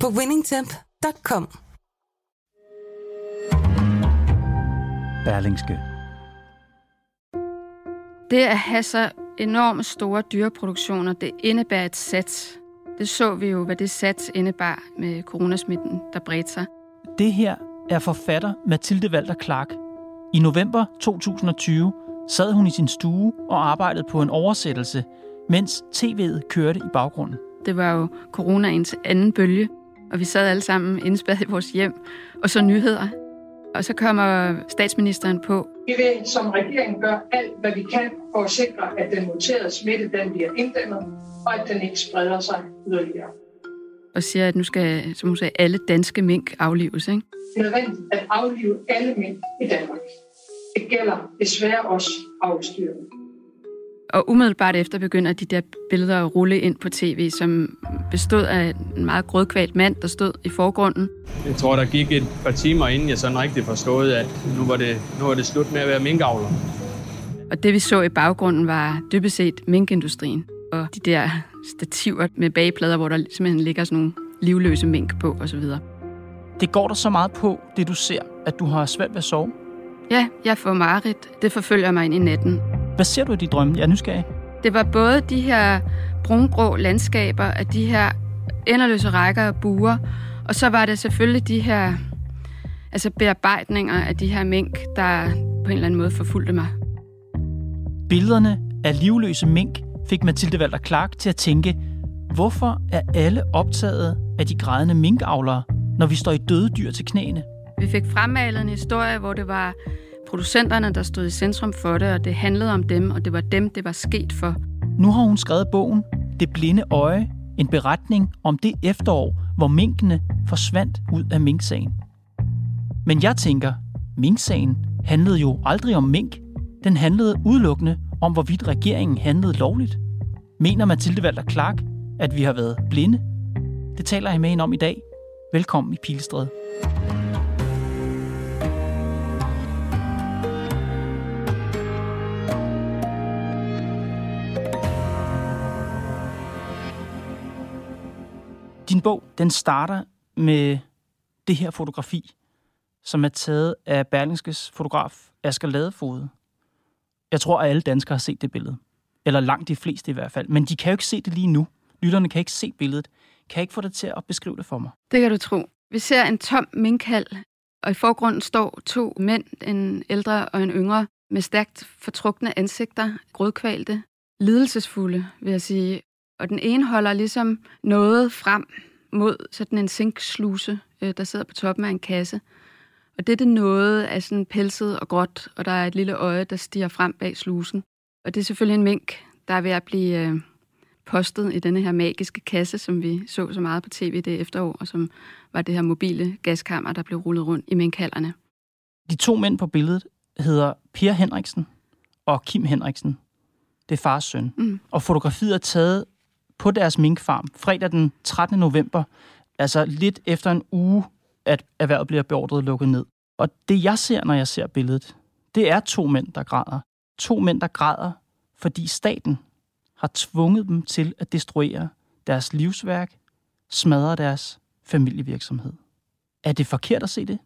på winningtemp.com. Berlingske. Det at have så enormt store dyreproduktioner, det indebærer et sats. Det så vi jo, hvad det sats indebar med coronasmitten, der bredte sig. Det her er forfatter Mathilde Walter Clark. I november 2020 sad hun i sin stue og arbejdede på en oversættelse, mens tv'et kørte i baggrunden. Det var jo coronaens anden bølge, og vi sad alle sammen indspærret i vores hjem, og så nyheder. Og så kommer statsministeren på. Vi vil som regering gøre alt, hvad vi kan for at sikre, at den muterede smitte den bliver inddæmmet, og at den ikke spreder sig yderligere. Og siger, at nu skal, som hun sagde, alle danske mink aflives, ikke? Det er nødvendigt at aflive alle mink i Danmark. Det gælder desværre også avlsdyrene. Og umiddelbart efter begynder de der billeder at rulle ind på tv, som bestod af en meget grødkvalt mand, der stod i forgrunden. Jeg tror, der gik et par timer, inden jeg sådan rigtig forstod, at nu var det slut med at være minkavler. Og det, vi så i baggrunden, var dybest set minkindustrien. Og de der stativer med bageplader, hvor der simpelthen ligger sådan nogle livløse mink på osv. Det går der så meget på, det du ser, at du har svært ved at sove? Ja, jeg får mareridt. Det forfølger mig ind i natten. Hvad ser du i de drømme? Jeg er nysgerrig. Det var både de her brungrå landskaber af de her enderløse rækker og buer, og så var det selvfølgelig de her altså bearbejdninger af de her mink, der på en eller anden måde forfulgte mig. Billederne af livløse mink fik Mathilde Walter Clark til at tænke, hvorfor er alle optaget af de grædende minkavlere, når vi står i døde dyr til knæene? Vi fik fremmalet en historie, hvor det var producenterne, der stod i centrum for det, og det handlede om dem, og det var dem, det var sket for. Nu har hun skrevet bogen Det blinde øje, en beretning om det efterår, hvor minkene forsvandt ud af minksagen. Men jeg tænker, minksagen handlede jo aldrig om mink. Den handlede udelukkende om, hvorvidt regeringen handlede lovligt. Mener Mathilde Walter Clark, at vi har været blinde? Det taler jeg med hende om i dag. Velkommen i Pilestredet. Din bog, den starter med det her fotografi, som er taget af Berlingskes fotograf Asger Ladefodet. Jeg tror, at alle danskere har set det billede. Eller langt de fleste i hvert fald. Men de kan jo ikke se det lige nu. Lytterne kan ikke se billedet. Kan jeg ikke få dig til at beskrive det for mig? Det kan du tro. Vi ser en tom minkhal, og i forgrunden står to mænd, en ældre og en yngre, med stærkt fortrukne ansigter, grødkvalte, lidelsesfulde, vil jeg sige. Og den ene holder ligesom noget frem mod sådan en zinksluse, der sidder på toppen af en kasse. Og det noget er sådan pelset og gråt, og der er et lille øje, der stiger frem bag slusen. Og det er selvfølgelig en mink, der er ved at blive postet i denne her magiske kasse, som vi så meget på tv det efterår, og som var det her mobile gaskammer, der blev rullet rundt i minkhallerne. De to mænd på billedet hedder Pia Henriksen og Kim Henriksen. Det er fars søn. Mm. Og fotografiet er taget på deres minkfarm fredag den 13. november, altså lidt efter en uge, at erhvervet bliver beordret lukket ned. Og det jeg ser, når jeg ser billedet, det er to mænd, der græder. To mænd, der græder, fordi staten har tvunget dem til at destruere deres livsværk, smadre deres familievirksomhed. Er det forkert at se det?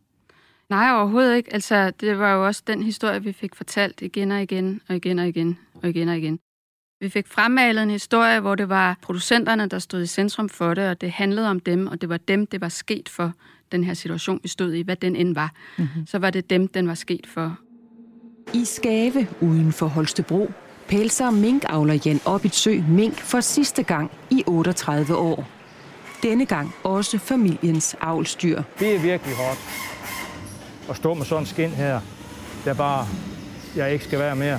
Nej, overhovedet ikke. Altså, det var jo også den historie, vi fik fortalt igen og igen og igen og igen og igen og igen. Vi fik fremmalet en historie, hvor det var producenterne, der stod i centrum for det, og det handlede om dem, og det var dem, det var sket for den her situation, vi stod i, hvad den end var. Mm-hmm. Så var det dem, den var sket for. I Skave, uden for Holstebro, pelser minkavlerjen op i sø mink for sidste gang i 38 år. Denne gang også familiens avlsdyr. Det er virkelig hårdt at stå med sådan en skind her, der bare jeg ikke skal være mere.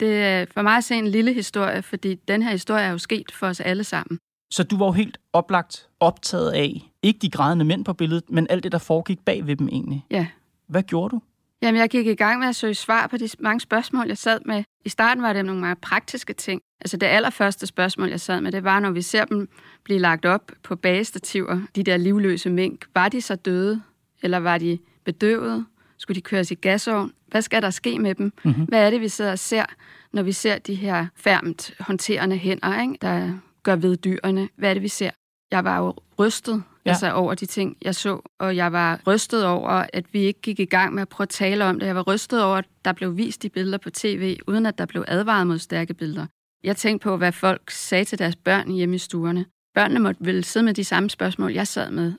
Det er for mig at se en lille historie, fordi den her historie er jo sket for os alle sammen. Så du var jo helt oplagt optaget af, ikke de grædende mænd på billedet, men alt det, der foregik bag ved dem egentlig. Ja. Hvad gjorde du? Jamen, jeg gik i gang med at søge svar på de mange spørgsmål, jeg sad med. I starten var det nogle meget praktiske ting. Altså det allerførste spørgsmål, jeg sad med, det var, når vi ser dem blive lagt op på bagestativer, de der livløse mink. Var de så døde, eller var de bedøvede? Skulle de køres i gasovn? Hvad skal der ske med dem? Mm-hmm. Hvad er det, vi sidder og ser, når vi ser de her færmt håndterende hænder, ikke, der gør ved dyrene? Hvad er det, vi ser? Jeg var jo rystet altså, over de ting, jeg så, og jeg var rystet over, at vi ikke gik i gang med at prøve at tale om det. Jeg var rystet over, at der blev vist de billeder på tv, uden at der blev advaret mod stærke billeder. Jeg tænkte på, hvad folk sagde til deres børn hjemme i stuerne. Børnene måtte vel sidde med de samme spørgsmål, jeg sad med.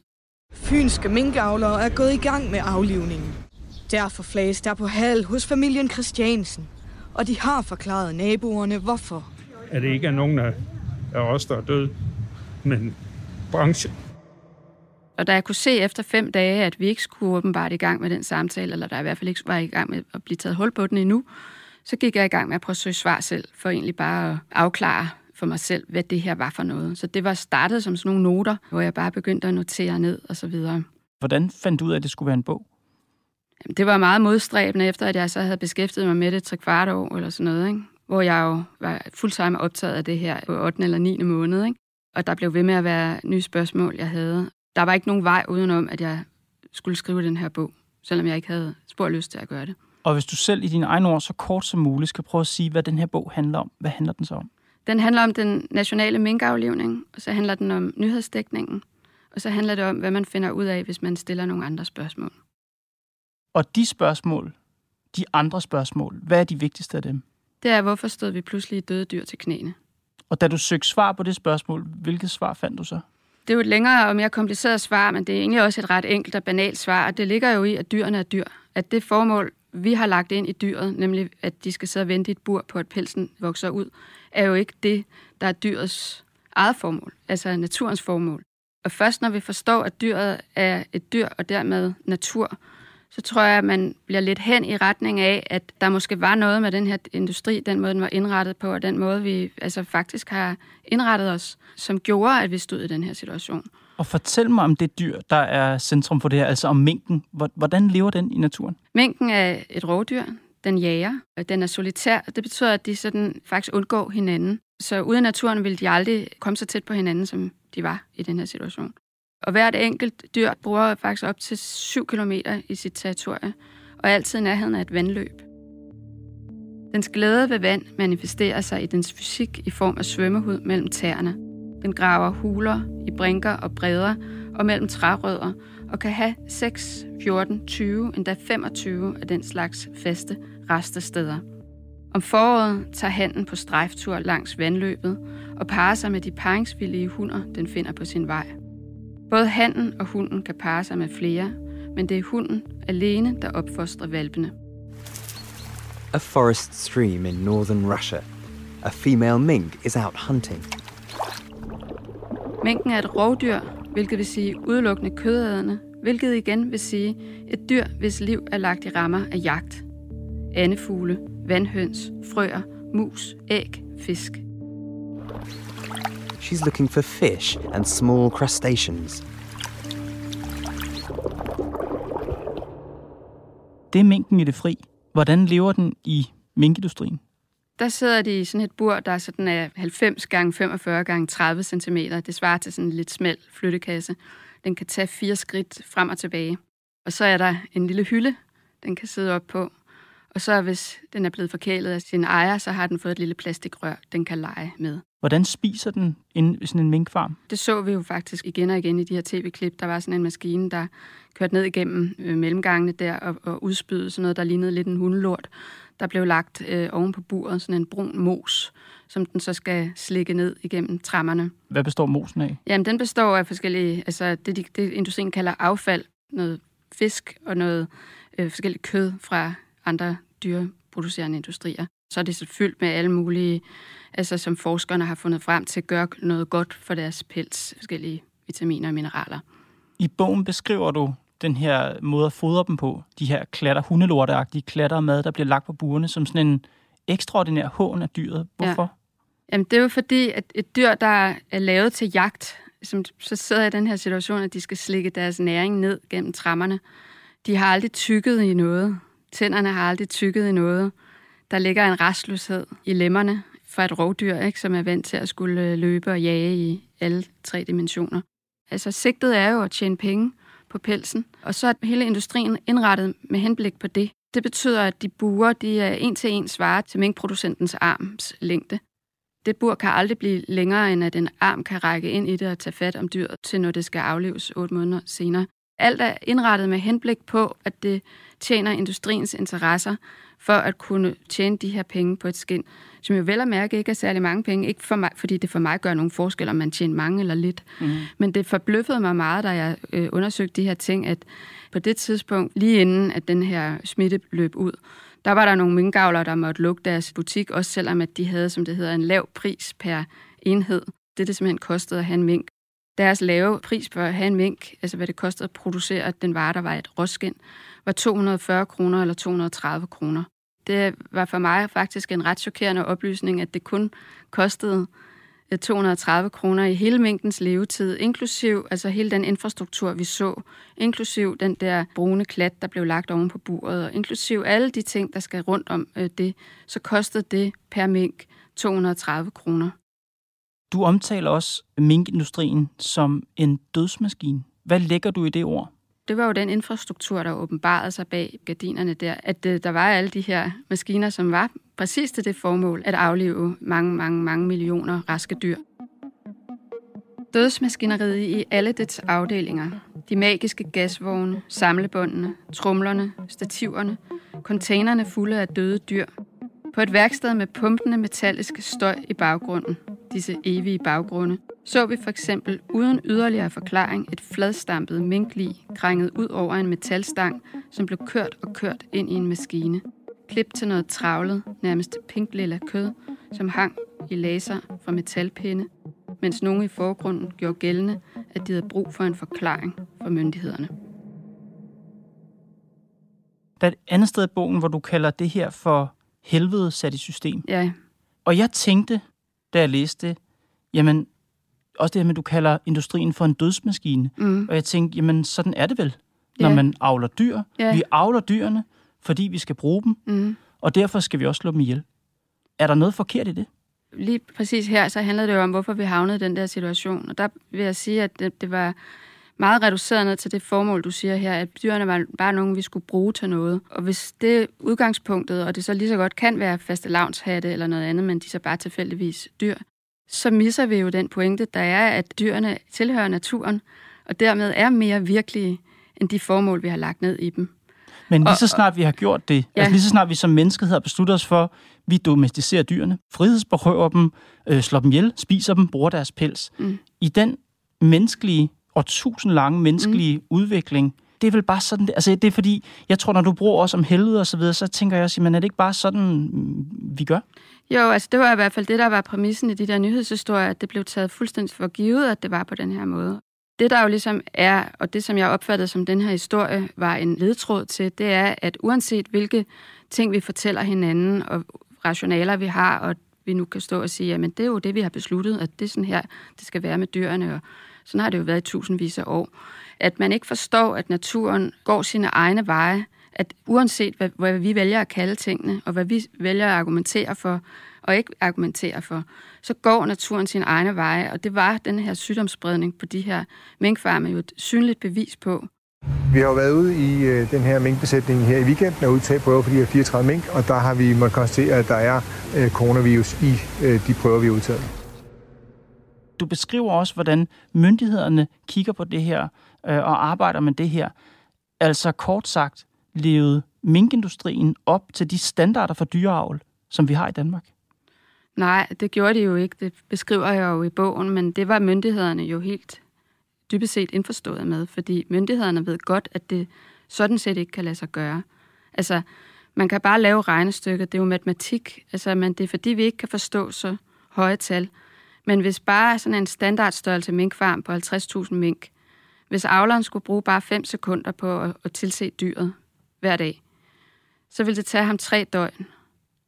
Fynske minkavlere er gået i gang med aflivningen. Derfor flages der på hal hos familien Christiansen, og de har forklaret naboerne, hvorfor. Er det ikke nogen af os, der er død, men branchen? Og da jeg kunne se efter 5 dage, at vi ikke skulle åbenbart i gang med den samtale, eller der i hvert fald ikke var i gang med at blive taget hul på den endnu, så gik jeg i gang med at prøve at søge svar selv, for egentlig bare at afklare for mig selv, hvad det her var for noget. Så det var startet som sådan nogle noter, hvor jeg bare begyndte at notere ned og så videre. Hvordan fandt du ud af, at det skulle være en bog? Jamen, det var meget modstræbende, efter at jeg så havde beskæftiget mig med det 3/4 år eller sådan noget, ikke? Hvor jeg jo var fuldstændig optaget af det her på 8. eller 9. måned, ikke? Og der blev ved med at være nye spørgsmål, jeg havde. Der var ikke nogen vej udenom, at jeg skulle skrive den her bog, selvom jeg ikke havde spor lyst til at gøre det. Og hvis du selv i dine egne ord så kort som muligt skal prøve at sige, hvad den her bog handler om, hvad handler den så om? Den handler om den nationale minkaflivning, og så handler den om nyhedsdækningen, og så handler det om, hvad man finder ud af, hvis man stiller nogle andre spørgsmål. Og de spørgsmål, de andre spørgsmål, hvad er de vigtigste af dem? Det er, hvorfor stod vi pludselig døde dyr til knæene? Og da du søgte svar på det spørgsmål, hvilket svar fandt du så? Det er jo et længere og mere kompliceret svar, men det er egentlig også et ret enkelt og banalt svar, og det ligger jo i, at dyrene er dyr. At det formål, vi har lagt ind i dyret, nemlig at de skal sidde og vente i et bur på, at pelsen vokser ud, er jo ikke det, der er dyrets eget formål, altså naturens formål. Og først når vi forstår, at dyret er et dyr og dermed natur, så tror jeg, at man bliver lidt hen i retning af, at der måske var noget med den her industri, den måde, den var indrettet på, og den måde, vi altså faktisk har indrettet os, som gjorde, at vi stod i den her situation. Og fortæl mig om det dyr, der er centrum for det her, altså om minken. Hvordan lever den i naturen? Minken er et rovdyr. Den jager. Den er solitær. Det betyder, at de sådan faktisk undgår hinanden. Så ude i naturen ville de aldrig komme så tæt på hinanden, som de var i den her situation. Og hvert enkelt dyr bruger faktisk op til 7 kilometer i sit territorie, og altid i nærheden af et vandløb. Dens glæde ved vand manifesterer sig i dens fysik i form af svømmehud mellem tæerne. Den graver huler i brinker og bredder og mellem trærødder, og kan have 6, 14, 20, endda 25 af den slags faste rastesteder. Om foråret tager hannen på strejftur langs vandløbet og parer sig med de paringsvillige hunner, den finder på sin vej. Både hannen og hunden kan parre sig med flere, men det er hunden alene, der opfostrer hvalpene. A forest stream in northern Russia. A female mink is out hunting. Minken er et rovdyr, hvilket vil sige udelukkende kødædende, hvilket igen vil sige et dyr, hvis liv er lagt i rammer af jagt. Andefugle, vandhøns, frøer, mus, æg, fisk. She's looking for fish and small crustaceans. Det er minken i det fri. Hvordan lever den i minkindustrien? Der sidder de i sådan et bur, der sådan er 90 x 45 x 30 centimeter. Det svarer til sådan en lidt smal flyttekasse. Den kan tage 4 skridt frem og tilbage. Og så er der en lille hylde, den kan sidde op på. Og så hvis den er blevet forkælet af sin ejer, så har den fået et lille plastikrør, den kan lege med. Hvordan spiser den i sådan en minkfarm? Det så vi jo faktisk igen og igen i de her tv-klip. Der var sådan en maskine, der kørte ned igennem mellemgangene der og udspydede sådan noget, der lignede lidt en hundelort. Der blev lagt oven på buret sådan en brun mos, som den så skal slikke ned igennem trammerne. Hvad består mosen af? Jamen, den består af forskellige, altså det industrien kalder affald. Noget fisk og noget forskelligt kød fra andre dyreproducerende industrier. Så er det så fyldt med alle mulige, altså som forskerne har fundet frem til, at gøre noget godt for deres pels, forskellige vitaminer og mineraler. I bogen beskriver du den her måde at fodre dem på, de her klatter, hundelorteagtige klatter og mad, der bliver lagt på burene, som sådan en ekstraordinær hån af dyret. Hvorfor? Jamen, det er jo fordi, at et dyr, der er lavet til jagt, som så sidder i den her situation, at de skal slikke deres næring ned gennem trammerne. De har aldrig tygget i noget. Tænderne har aldrig tygget i noget. Der ligger en rastløshed i lemmerne fra et rovdyr, ikke, som er vant til at skulle løbe og jage i alle tre dimensioner. Altså, sigtet er jo at tjene penge på pelsen, og så er hele industrien indrettet med henblik på det. Det betyder, at de buer, de er en til en svarer til minkproducentens arms længde. Det bur kan aldrig blive længere, end at en arm kan række ind i det og tage fat om dyret, til når det skal aflives 8 måneder senere. Alt er indrettet med henblik på, at det tjener industriens interesser for at kunne tjene de her penge på et skind, som jo vel at mærke ikke er særlig mange penge. Ikke for mig, fordi det for mig gør nogen forskel, om man tjener mange eller lidt. Mm. Men det forbløffede mig meget, da jeg undersøgte de her ting, at på det tidspunkt, lige inden at den her smitte løb ud, der var der nogle minkavlere, der måtte lukke deres butik, også selvom at de havde, som det hedder, en lav pris per enhed. Det simpelthen kostede at have en mink. Deres lave pris for at have en mink, altså hvad det kostede at producere den vare, der var et råskind, var 240 kroner eller 230 kroner. Det var for mig faktisk en ret chokerende oplysning, at det kun kostede 230 kroner i hele minkens levetid, inklusiv altså hele den infrastruktur, vi så, inklusiv den der brune klat, der blev lagt oven på buret, og inklusiv alle de ting, der skal rundt om det, så kostede det per mink 230 kroner. Du omtaler også minkindustrien som en dødsmaskine. Hvad lægger du i det ord? Det var jo den infrastruktur, der åbenbarede sig bag gardinerne der, at der var alle de her maskiner, som var præcis til det formål at aflive mange millioner raske dyr. Dødsmaskineriet i alle dets afdelinger. De magiske gasvogne, samlebåndene, tromlerne, stativerne, containerne fulde af døde dyr. På et værksted med pumpende metalliske støj i baggrunden, disse evige baggrunde, så vi for eksempel uden yderligere forklaring et fladstampet minklig krænget ud over en metalstang, som blev kørt og kørt ind i en maskine. Klip til noget travlet, nærmest pinklilla kød, som hang i laser fra metalpinde, mens nogen i forgrunden gjorde gældende, at de havde brug for en forklaring fra myndighederne. Der er et andet sted i bogen, hvor du kalder det her for helvede sat i system. Ja. Og jeg tænkte, da jeg læste det, jamen, også det her med, du kalder industrien for en dødsmaskine. Mm. Og jeg tænkte, jamen, sådan er det vel, når man avler dyr. Vi avler dyrene, fordi vi skal bruge dem, og derfor skal vi også slå dem ihjel. Er der noget forkert i det? Lige præcis her, så handlede det jo om, hvorfor vi havnede i den der situation. Og der vil jeg sige, at det var meget reduceret ned til det formål, du siger her, at dyrene var bare nogen, vi skulle bruge til noget. Og hvis det er udgangspunktet, og det så lige så godt kan være fastelavnshatte eller noget andet, men de så bare tilfældigvis dyr, så misser vi jo den pointe, der er, at dyrene tilhører naturen, og dermed er mere virkelige end de formål, vi har lagt ned i dem. Men lige så snart vi har gjort det, altså lige så snart vi som menneskehed har besluttet os for, vi domesticerer dyrene, frihedsberøver dem, slår dem ihjel, spiser dem, bruger deres pels. Mm. I den menneskelige og tusindlange menneskelige udvikling, det er vel bare sådan, altså det er fordi, jeg tror, når du bruger os om helvede og så videre, så tænker jeg også, men er det ikke bare sådan, vi gør? Jo, altså det var i hvert fald det, der var præmissen i de der nyhedshistorier, at det blev taget fuldstændig for givet, at det var på den her måde. Det, der jo ligesom er, og det, som jeg opfattede som den her historie, var en ledtråd til, det er, at uanset hvilke ting, vi fortæller hinanden, og rationaler, vi har, og vi nu kan stå og sige, jamen det er jo det, vi har besluttet, at det er sådan her, det skal være med dyrene, og sådan har det jo været i tusindvis af år, at man ikke forstår, at naturen går sine egne veje, at uanset hvad vi vælger at kalde tingene, og hvad vi vælger at argumentere for, og ikke argumentere for, så går naturen sine egne veje, og det var den her sygdomsspredning på de her minkfarme jo et synligt bevis på. Vi har jo været ude i den her minkbesætning her i weekenden og udtaget prøver for de her 34 mink, og der har vi måttet konstatere, at der er coronavirus i de prøver, vi har udtaget. Du beskriver også, hvordan myndighederne kigger på det her og arbejder med det her. Altså kort sagt, levede minkindustrien op til de standarder for dyreavl, som vi har i Danmark? Nej, det gjorde de jo ikke. Det beskriver jeg jo i bogen, men det var myndighederne jo helt dybest set indforstået med, fordi myndighederne ved godt, at det sådan set ikke kan lade sig gøre. Altså, man kan bare lave regnestykker, det er jo matematik, altså, men det er fordi, vi ikke kan forstå så høje tal. Men hvis bare sådan en standardstørrelse minkfarm på 50.000 mink, hvis avleren skulle bruge bare 5 sekunder på at tilse dyret hver dag, så ville det tage ham 3 døgn,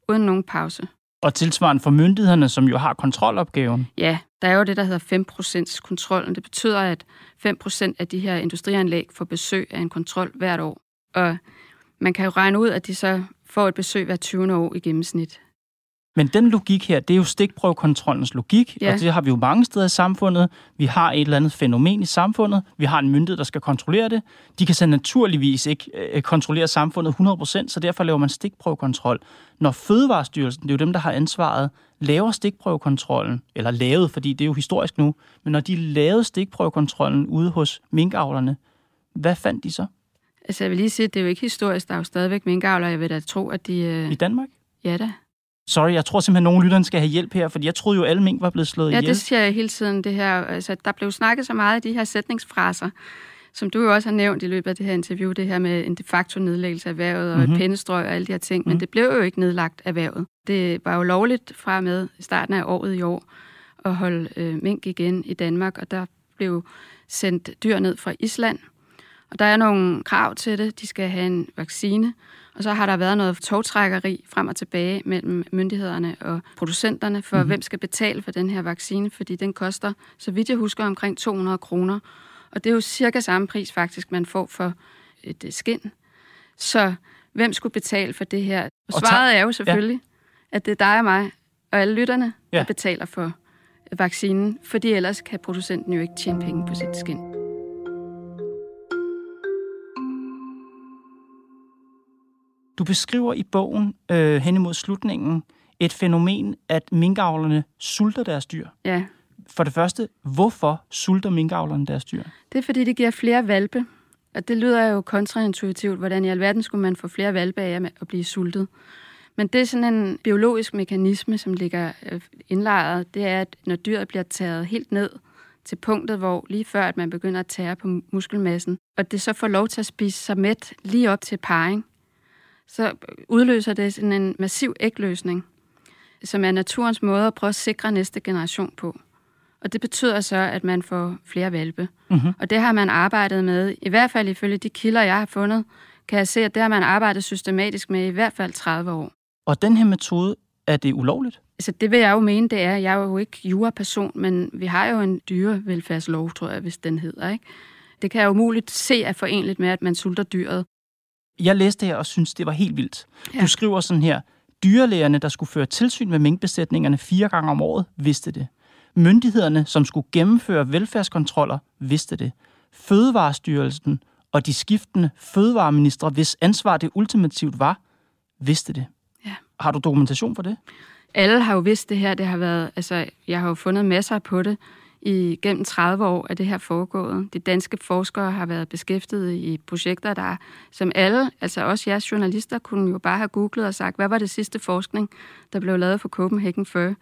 uden nogen pause. Og tilsvarende for myndighederne, som jo har kontrolopgaven. Ja, der er jo det, der hedder 5%-kontrollen. Det betyder, at 5% af de her industrianlæg får besøg af en kontrol hvert år. Og man kan jo regne ud, at de så får et besøg hver 20. år i gennemsnit. Men den logik her, det er jo stikprøvekontrollens logik, ja. Og det har vi jo mange steder i samfundet. Vi har et eller andet fænomen i samfundet. Vi har en myndighed, der skal kontrollere det. De kan så naturligvis ikke kontrollere samfundet 100%, så derfor laver man stikprøvekontrol. Når Fødevarestyrelsen, det er jo dem, der har ansvaret, laver stikprøvekontrollen, eller lavet, fordi det er jo historisk nu, men når de lavede stikprøvekontrollen ude hos minkavlerne, hvad fandt de så? Altså jeg vil lige sige, at det er jo ikke historisk. Der er jo stadigvæk minkavlere, jeg vil da tro, at de... I Danmark? Ja da. Sorry, jeg tror simpelthen, at nogle lytterne skal have hjælp her, fordi jeg troede jo, alle mink var blevet slået ihjel. Ja, det siger jeg hele tiden, det her. Altså, der blev snakket så meget af de her sætningsfraser, som du jo også har nævnt i løbet af det her interview, det her med en de facto nedlæggelse af erhvervet og et pennestrøg og alle de her ting, men det blev jo ikke nedlagt erhvervet. Det var jo lovligt fra med starten af året i år at holde mink igen i Danmark, og der blev sendt dyr ned fra Island. Og der er nogle krav til det. De skal have en vaccine. Og så har der været noget togtrækkeri frem og tilbage mellem myndighederne og producenterne for, hvem skal betale for den her vaccine, fordi den koster, så vidt jeg husker, omkring 200 kroner. Og det er jo cirka samme pris faktisk, man får for et skind. Så hvem skulle betale for det her? Og svaret er jo selvfølgelig, at det er dig og mig og alle lytterne, der betaler for vaccinen, fordi ellers kan producenten jo ikke tjene penge på sit skind. Du beskriver i bogen, hen imod slutningen, et fænomen, at minkavlerne sulter deres dyr. Ja. For det første, hvorfor sulter minkavlerne deres dyr? Det er, fordi det giver flere valpe. Og det lyder jo kontraintuitivt, hvordan i alverden skulle man få flere valpe af at blive sultet. Men det er sådan en biologisk mekanisme, som ligger indlejret. Det er, at når dyret bliver taget helt ned til punktet, hvor lige før at man begynder at tære på muskelmassen, og det så får lov til at spise sig mæt lige op til parring, så udløser det sådan en massiv ægløsning, som er naturens måde at prøve at sikre næste generation på. Og det betyder så, at man får flere hvalpe. Og det har man arbejdet med, i hvert fald ifølge de kilder, jeg har fundet, kan jeg se, at det har man arbejdet systematisk med i hvert fald 30 år. Og den her metode, er det ulovligt? Altså det vil jeg jo mene, det er. Jeg er jo ikke juraperson, men vi har jo en dyrevelfærdslov, tror jeg, hvis den hedder, ikke? Det kan jeg umuligt se er forenligt med, at man sulter dyret. Jeg læste her og synes det var helt vildt. Ja. Du skriver sådan her: dyrelægerne, der skulle føre tilsyn med minkbesætningerne 4 gange om året, vidste det. Myndighederne, som skulle gennemføre velfærdskontroller, vidste det. Fødevarestyrelsen og de skiftende fødevareministre, hvis ansvar det ultimativt var, vidste det. Ja. Har du dokumentation for det? Alle har jo vidst det her. Det har været, altså, jeg har jo fundet masser på det. Gennem 30 år er det her foregået. De danske forskere har været beskæftiget i projekter, der som alle, altså også jeres journalister, kunne jo bare have googlet og sagt, hvad var det sidste forskning, der blev lavet for Copenhagen Fur?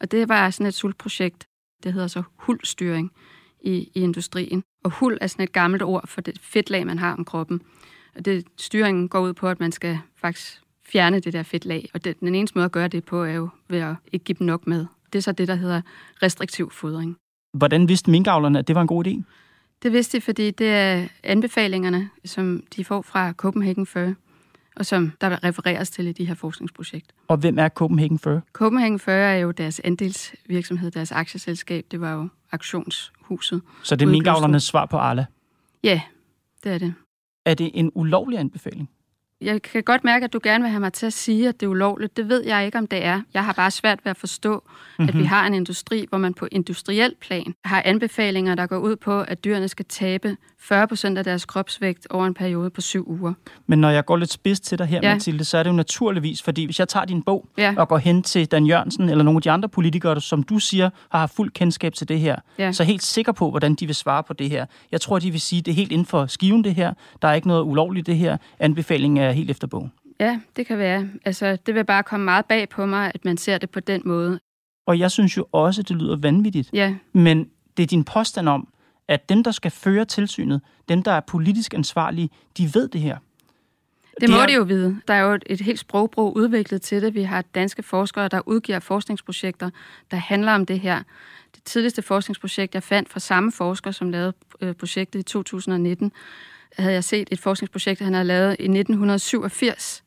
Og det var sådan et sultprojekt, det hedder så huldstyring i industrien. Og huld er sådan et gammelt ord for det fedtlag, man har om kroppen. Og det, styringen går ud på, at man skal faktisk fjerne det der fedtlag. Og den eneste måde at gøre det på, er jo ved at ikke give dem nok mad. Det er så det, der hedder restriktiv fodring. Hvordan vidste minkavlerne, at det var en god idé? Det vidste de, fordi det er anbefalingerne, som de får fra Copenhagen Fur, og som der refereres til i de her forskningsprojekt. Og hvem er Copenhagen Fur? Copenhagen Fur er jo deres andelsvirksomhed, deres aktieselskab. Det var jo auktionshuset. Så det er minkavlernes svar på Arla? Ja, det er det. Er det en ulovlig anbefaling? Jeg kan godt mærke, at du gerne vil have mig til at sige, at det er ulovligt. Det ved jeg ikke, om det er. Jeg har bare svært ved at forstå, at vi har en industri, hvor man på industriel plan har anbefalinger, der går ud på, at dyrene skal tabe 40% af deres kropsvægt over en periode på 7 uger. Men når jeg går lidt spids til dig her, Mathilde, så er det jo naturligvis, fordi hvis jeg tager din bog og går hen til Dan Jørgensen eller nogle af de andre politikere, som du siger har haft fuld kendskab til det her, så er helt sikker på, hvordan de vil svare på det her. Jeg tror, de vil sige, at det er helt inden for skiven det her. Der er ikke noget ulovligt det her. Anbefalingen er helt efter bogen. Ja, det kan være. Altså, det vil bare komme meget bag på mig, at man ser det på den måde. Og jeg synes jo også, at det lyder vanvittigt. Ja. Men det er din påstand om, at dem, der skal føre tilsynet, dem, der er politisk ansvarlige, de ved det her. Det må de jo vide. Der er jo et helt sprogbrug udviklet til det. Vi har danske forskere, der udgiver forskningsprojekter, der handler om det her. Det tidligste forskningsprojekt, jeg fandt fra samme forsker, som lavede projektet i 2019, havde jeg set et forskningsprojekt, han havde lavet i 1987,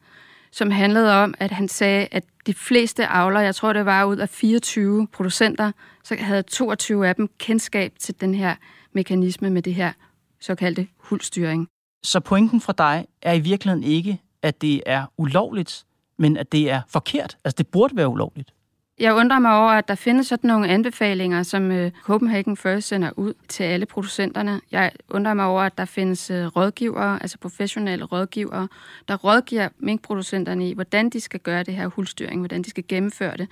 som handlede om, at han sagde, at de fleste avlere, jeg tror det var ud af 24 producenter, så havde 22 af dem kendskab til den her mekanisme med det her såkaldte huldstyring. Så pointen fra dig er i virkeligheden ikke, at det er ulovligt, men at det er forkert. Altså det burde være ulovligt. Jeg undrer mig over, at der findes sådan nogle anbefalinger, som Copenhagen Fur sender ud til alle producenterne. Jeg undrer mig over, at der findes rådgivere, altså professionelle rådgivere, der rådgiver minkproducenterne i, hvordan de skal gøre det her huldstyring, hvordan de skal gennemføre det,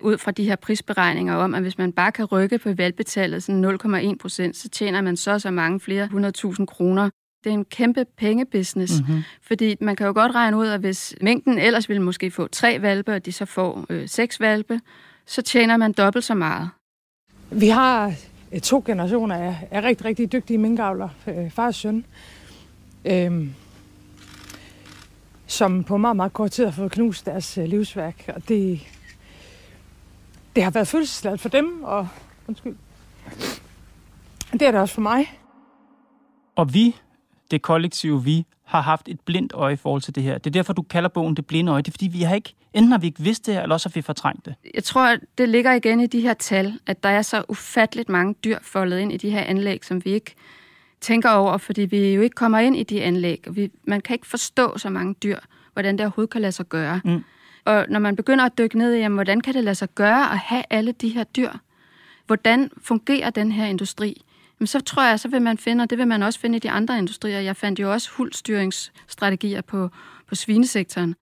ud fra de her prisberegninger om, at hvis man bare kan rykke på valgbetallet sådan 0,1%, så tjener man så mange flere 100.000 kroner. Det er en kæmpe pengebusiness, fordi man kan jo godt regne ud, at hvis mængden ellers ville måske få 3 hvalpe, og de så får 6 hvalpe, så tjener man dobbelt så meget. Vi har 2 generationer af rigtig, rigtig dygtige minkavlere, far og søn, som på meget, meget kort tid har fået knust deres livsværk, og det har været følelsesladet for dem, og det er det også for mig. Og vi, det kollektive vi, har haft et blindt øje i forhold til det her. Det er derfor, du kalder bogen Det blinde øje. Det er fordi, vi har ikke, enten har vi ikke vidst det her, eller også har vi fortrængt det. Jeg tror, det ligger igen i de her tal, at der er så ufatteligt mange dyr foldet ind i de her anlæg, som vi ikke tænker over, fordi vi jo ikke kommer ind i de anlæg. Man kan ikke forstå så mange dyr, hvordan det overhovedet kan lade sig gøre. Mm. Og når man begynder at dykke ned i, jamen, hvordan kan det lade sig gøre at have alle de her dyr? Hvordan fungerer den her industri? Men så tror jeg, så vil man finde, og det vil man også finde i de andre industrier. Jeg fandt jo også huldstyringsstrategier på svinesektoren.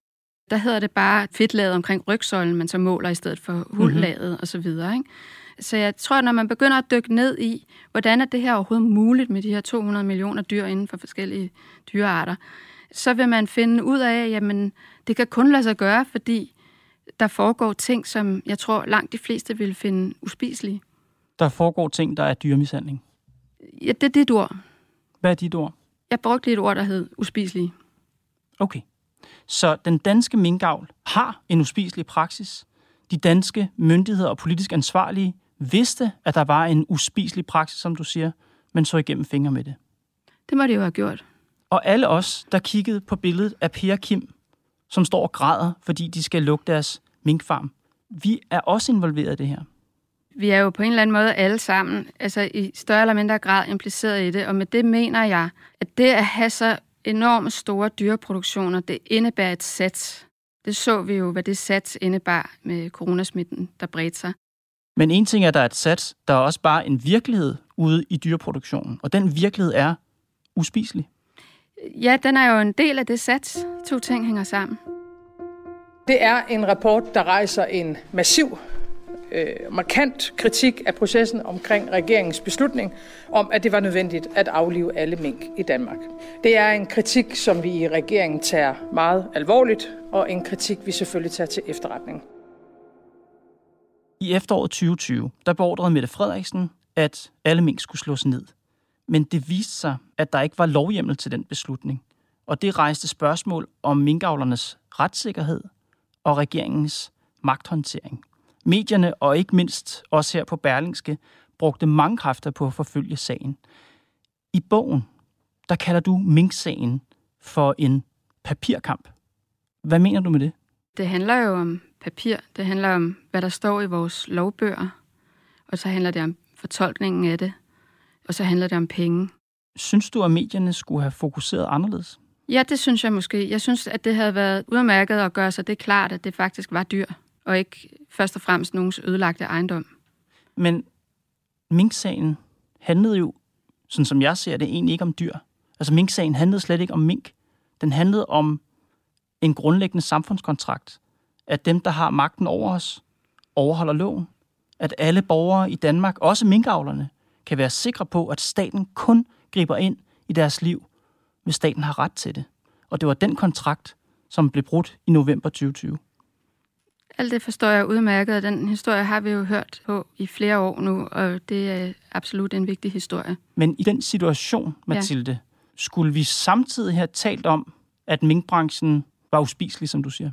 Der hedder det bare fedtlaget omkring rygsøjlen, man så måler i stedet for huldlaget og så videre. Ikke? Så jeg tror, når man begynder at dykke ned i, hvordan er det her overhovedet muligt med de her 200 millioner dyr inden for forskellige dyrearter, så vil man finde ud af, jamen det kan kun lade sig gøre, fordi der foregår ting, som jeg tror langt de fleste vil finde uspiselige. Der foregår ting, der er dyremishandling. Ja, det er dit ord. Hvad er dit ord? Jeg brugte et ord, der hed uspiselige. Okay. Så den danske minkavl har en uspiselig praksis. De danske myndigheder og politisk ansvarlige vidste, at der var en uspiselig praksis, som du siger, men så igennem fingre med det. Det må det jo have gjort. Og alle os, der kiggede på billedet af Per og Kim, som står og græder, fordi de skal lukke deres minkfarm, vi er også involveret i det her. Vi er jo på en eller anden måde alle sammen, altså i større eller mindre grad impliceret i det, og med det mener jeg, at det at have så enormt store dyreproduktioner, det indebærer et sats. Det så vi jo, hvad det sats indebar med coronasmitten, der bredte sig. Men en ting er, at der er et sats, der er også bare en virkelighed ude i dyreproduktionen, og den virkelighed er uspiselig. Ja, den er jo en del af det sats. 2 ting hænger sammen. Det er en rapport, der rejser en massiv markant kritik af processen omkring regeringens beslutning om, at det var nødvendigt at aflive alle mink i Danmark. Det er en kritik, som vi i regeringen tager meget alvorligt, og en kritik, vi selvfølgelig tager til efterretning. I efteråret 2020, der beordrede Mette Frederiksen, at alle mink skulle slås ned. Men det viste sig, at der ikke var lovhjemmel til den beslutning, og det rejste spørgsmål om minkavlernes retssikkerhed og regeringens magthåndtering. Medierne, og ikke mindst os her på Berlingske, brugte mange kræfter på at forfølge sagen. I bogen, der kalder du minksagen for en papirkamp. Hvad mener du med det? Det handler jo om papir. Det handler om, hvad der står i vores lovbøger. Og så handler det om fortolkningen af det. Og så handler det om penge. Synes du, at medierne skulle have fokuseret anderledes? Ja, det synes jeg måske. Jeg synes, at det havde været udmærket at gøre sig det klart, at det faktisk var dyr. Og ikke først og fremmest nogens ødelagte ejendom. Men minksagen handlede jo, sådan som jeg ser det, egentlig ikke om dyr. Altså minksagen handlede slet ikke om mink. Den handlede om en grundlæggende samfundskontrakt. At dem, der har magten over os, overholder loven. At alle borgere i Danmark, også minkavlerne, kan være sikre på, at staten kun griber ind i deres liv, hvis staten har ret til det. Og det var den kontrakt, som blev brudt i november 2020. Alt det forstår jeg udmærket, og den historie har vi jo hørt på i flere år nu, og det er absolut en vigtig historie. Men i den situation, Mathilde, ja, skulle vi samtidig have talt om, at minkbranchen var uspiselig, som du siger?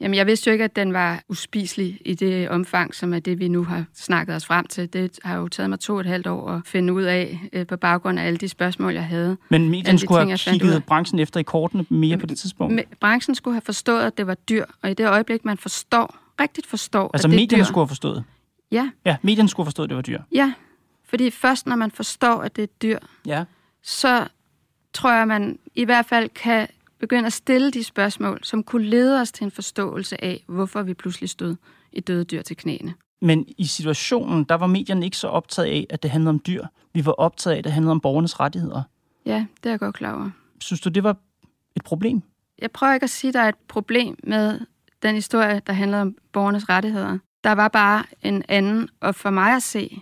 Jamen, jeg vidste jo ikke, at den var uspiselig i det omfang, som er det, vi nu har snakket os frem til. Det har jo taget mig 2,5 år at finde ud af på baggrund af alle de spørgsmål, jeg havde. Men medierne skulle have kigget branchen efter i kortene mere. Jamen, på det tidspunkt? Branchen skulle have forstået, at det var dyr, og i det øjeblik, man rigtigt forstår, altså, at det er dyr... Altså, medierne skulle have forstået? Ja. Ja, medierne skulle have forstået, at det var dyr? Ja, fordi først, når man forstår, at det er dyr, ja, så tror jeg, man i hvert fald kan... begynder at stille de spørgsmål, som kunne lede os til en forståelse af, hvorfor vi pludselig stod i døde dyr til knæene. Men i situationen, der var medierne ikke så optaget af, at det handlede om dyr. Vi var optaget af, at det handlede om borgernes rettigheder. Ja, det er jeg godt klar over. Synes du, det var et problem? Jeg prøver ikke at sige, at der er et problem med den historie, der handlede om borgernes rettigheder. Der var bare en anden, og for mig at se,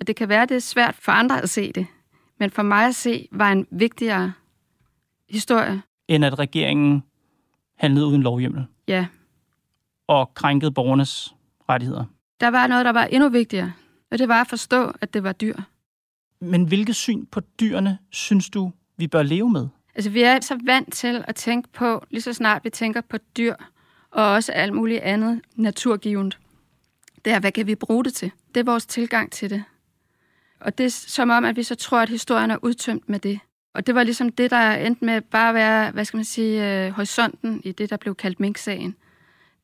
og det kan være, det er svært for andre at se det, men for mig at se, var en vigtigere historie, end at regeringen handlede uden lovhjemmel. Ja. Og krænkede borgernes rettigheder. Der var noget, der var endnu vigtigere, og det var at forstå, at det var dyr. Men hvilket syn på dyrene synes du, vi bør leve med? Altså, vi er så vant til at tænke på, lige så snart vi tænker på dyr, og også alt muligt andet naturgivent. Det er, hvad kan vi bruge det til? Det er vores tilgang til det. Og det er som om, at vi så tror, at historien er udtømt med det. Og det var ligesom det, der endte med bare at være, hvad skal man sige, horisonten i det, der blev kaldt minksagen.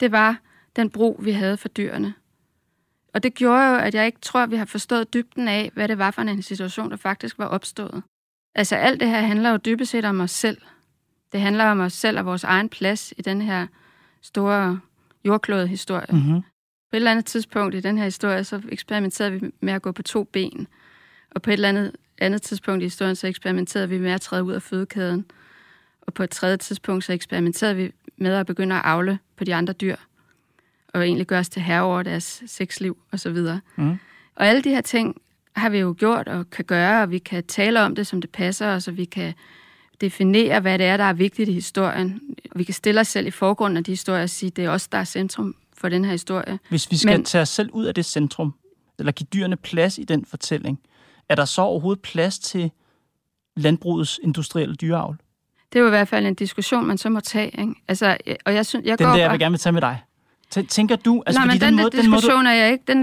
Det var den brug, vi havde for dyrene. Og det gjorde jo, at jeg ikke tror, at vi har forstået dybden af, hvad det var for en situation, der faktisk var opstået. Altså alt det her handler jo dybest set om os selv. Det handler om os selv og vores egen plads i den her store jordklode-historie. Mm-hmm. På et eller andet tidspunkt i den her historie, så eksperimenterede vi med at gå på 2 ben. Og på et eller andet tidspunkt i historien, så eksperimenterede vi med at træde ud af fødekæden. Og på et tredje tidspunkt, så eksperimenterede vi med at begynde at avle på de andre dyr. Og egentlig gøre os til herre over deres sexliv osv. Mm. Og alle de her ting har vi jo gjort og kan gøre, og vi kan tale om det, som det passer os, og vi kan definere, hvad det er, der er vigtigt i historien. Og vi kan stille os selv i forgrunden af de historier og sige, det er os, der er centrum for den her historie. Hvis vi skal tage os selv ud af det centrum, eller give dyrene plads i den fortælling, er der så overhovedet plads til landbrugets industrielle dyreavl? Det er jo i hvert fald en diskussion, man så må tage, ikke? Altså, og jeg synes, jeg vil gerne tage med dig. Tænker du... Altså, nej, men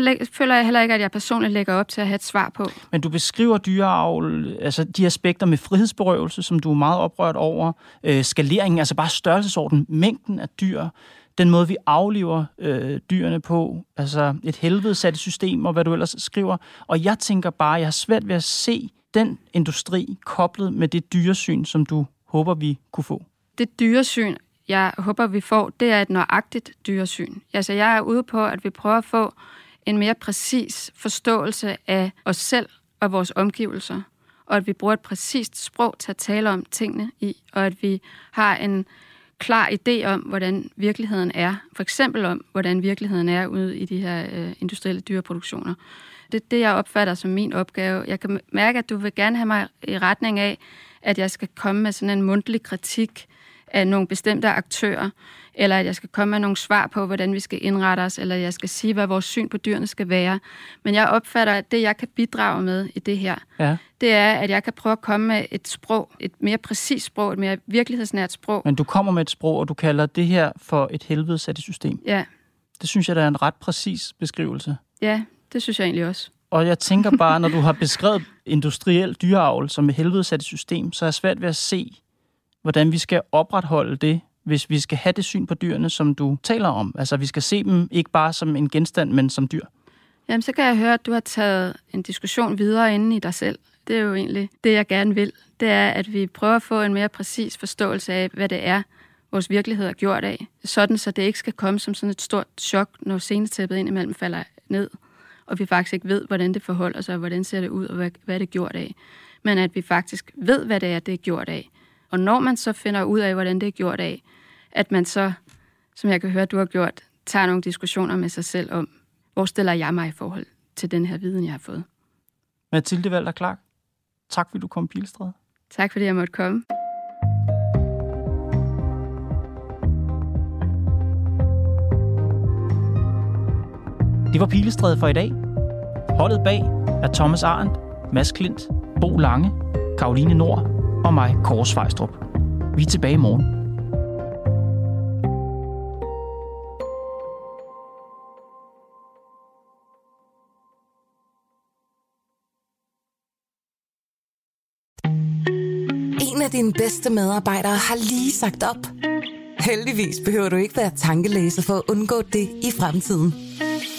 den føler jeg heller ikke, at jeg personligt lægger op til at have et svar på. Men du beskriver dyreavl, altså de aspekter med frihedsberøvelse, som du er meget oprørt over, skaleringen, altså bare størrelsesorden, mængden af dyr, den måde, vi afliver dyrene på, altså et helvede sat i system, og hvad du ellers skriver. Og jeg tænker bare, jeg har svært ved at se den industri koblet med det dyresyn, som du håber, vi kunne få. Det dyresyn, jeg håber, vi får, det er et nøjagtigt dyresyn. Altså, jeg er ude på, at vi prøver at få en mere præcis forståelse af os selv og vores omgivelser, og at vi bruger et præcist sprog til at tale om tingene i, og at vi har en klar idé om, hvordan virkeligheden er. For eksempel om, hvordan virkeligheden er ude i de her industrielle dyreproduktioner. Det er det, jeg opfatter som min opgave. Jeg kan mærke, at du vil gerne have mig i retning af, at jeg skal komme med sådan en mundtlig kritik af nogle bestemte aktører, eller at jeg skal komme med nogle svar på, hvordan vi skal indrette os, eller jeg skal sige, hvad vores syn på dyrene skal være. Men jeg opfatter, at det, jeg kan bidrage med i det her, ja, det er, at jeg kan prøve at komme med et sprog, et mere præcist sprog, et mere virkelighedsnært sprog. Men du kommer med et sprog, og du kalder det her for et helvede sat i system. Ja. Det synes jeg, der er en ret præcis beskrivelse. Ja, det synes jeg egentlig også. Og jeg tænker bare, når du har beskrevet industriel dyreavl som et helvede sat i system, så er jeg svært ved at se, hvordan vi skal opretholde det, hvis vi skal have det syn på dyrene, som du taler om. Altså, vi skal se dem ikke bare som en genstand, men som dyr. Jamen, så kan jeg høre, at du har taget en diskussion videre inde i dig selv. Det er jo egentlig det, jeg gerne vil. Det er, at vi prøver at få en mere præcis forståelse af, hvad det er, vores virkelighed er gjort af. Sådan, så det ikke skal komme som sådan et stort chok, når scenetæppet indimellem falder ned, og vi faktisk ikke ved, hvordan det forholder sig, og hvordan ser det ud, og hvad det er gjort af. Men at vi faktisk ved, hvad det er, det er gjort af. Og når man så finder ud af, hvordan det er gjort af, at man så, som jeg kan høre, du har gjort, tager nogle diskussioner med sig selv om, hvor stiller jeg mig i forhold til den her viden, jeg har fået. Mathilde Walter Clark, tak fordi du kom i Pilestredet. Tak fordi jeg måtte komme. Det var Pilestredet for i dag. Holdet bag er Thomas Arendt, Mads Klint, Bo Lange, Karoline Nord og mig, Kaare Svejstrup. Vi er tilbage i morgen. en af dine bedste medarbejdere har lige sagt op. Heldigvis behøver du ikke være tankelæser for at undgå det i fremtiden.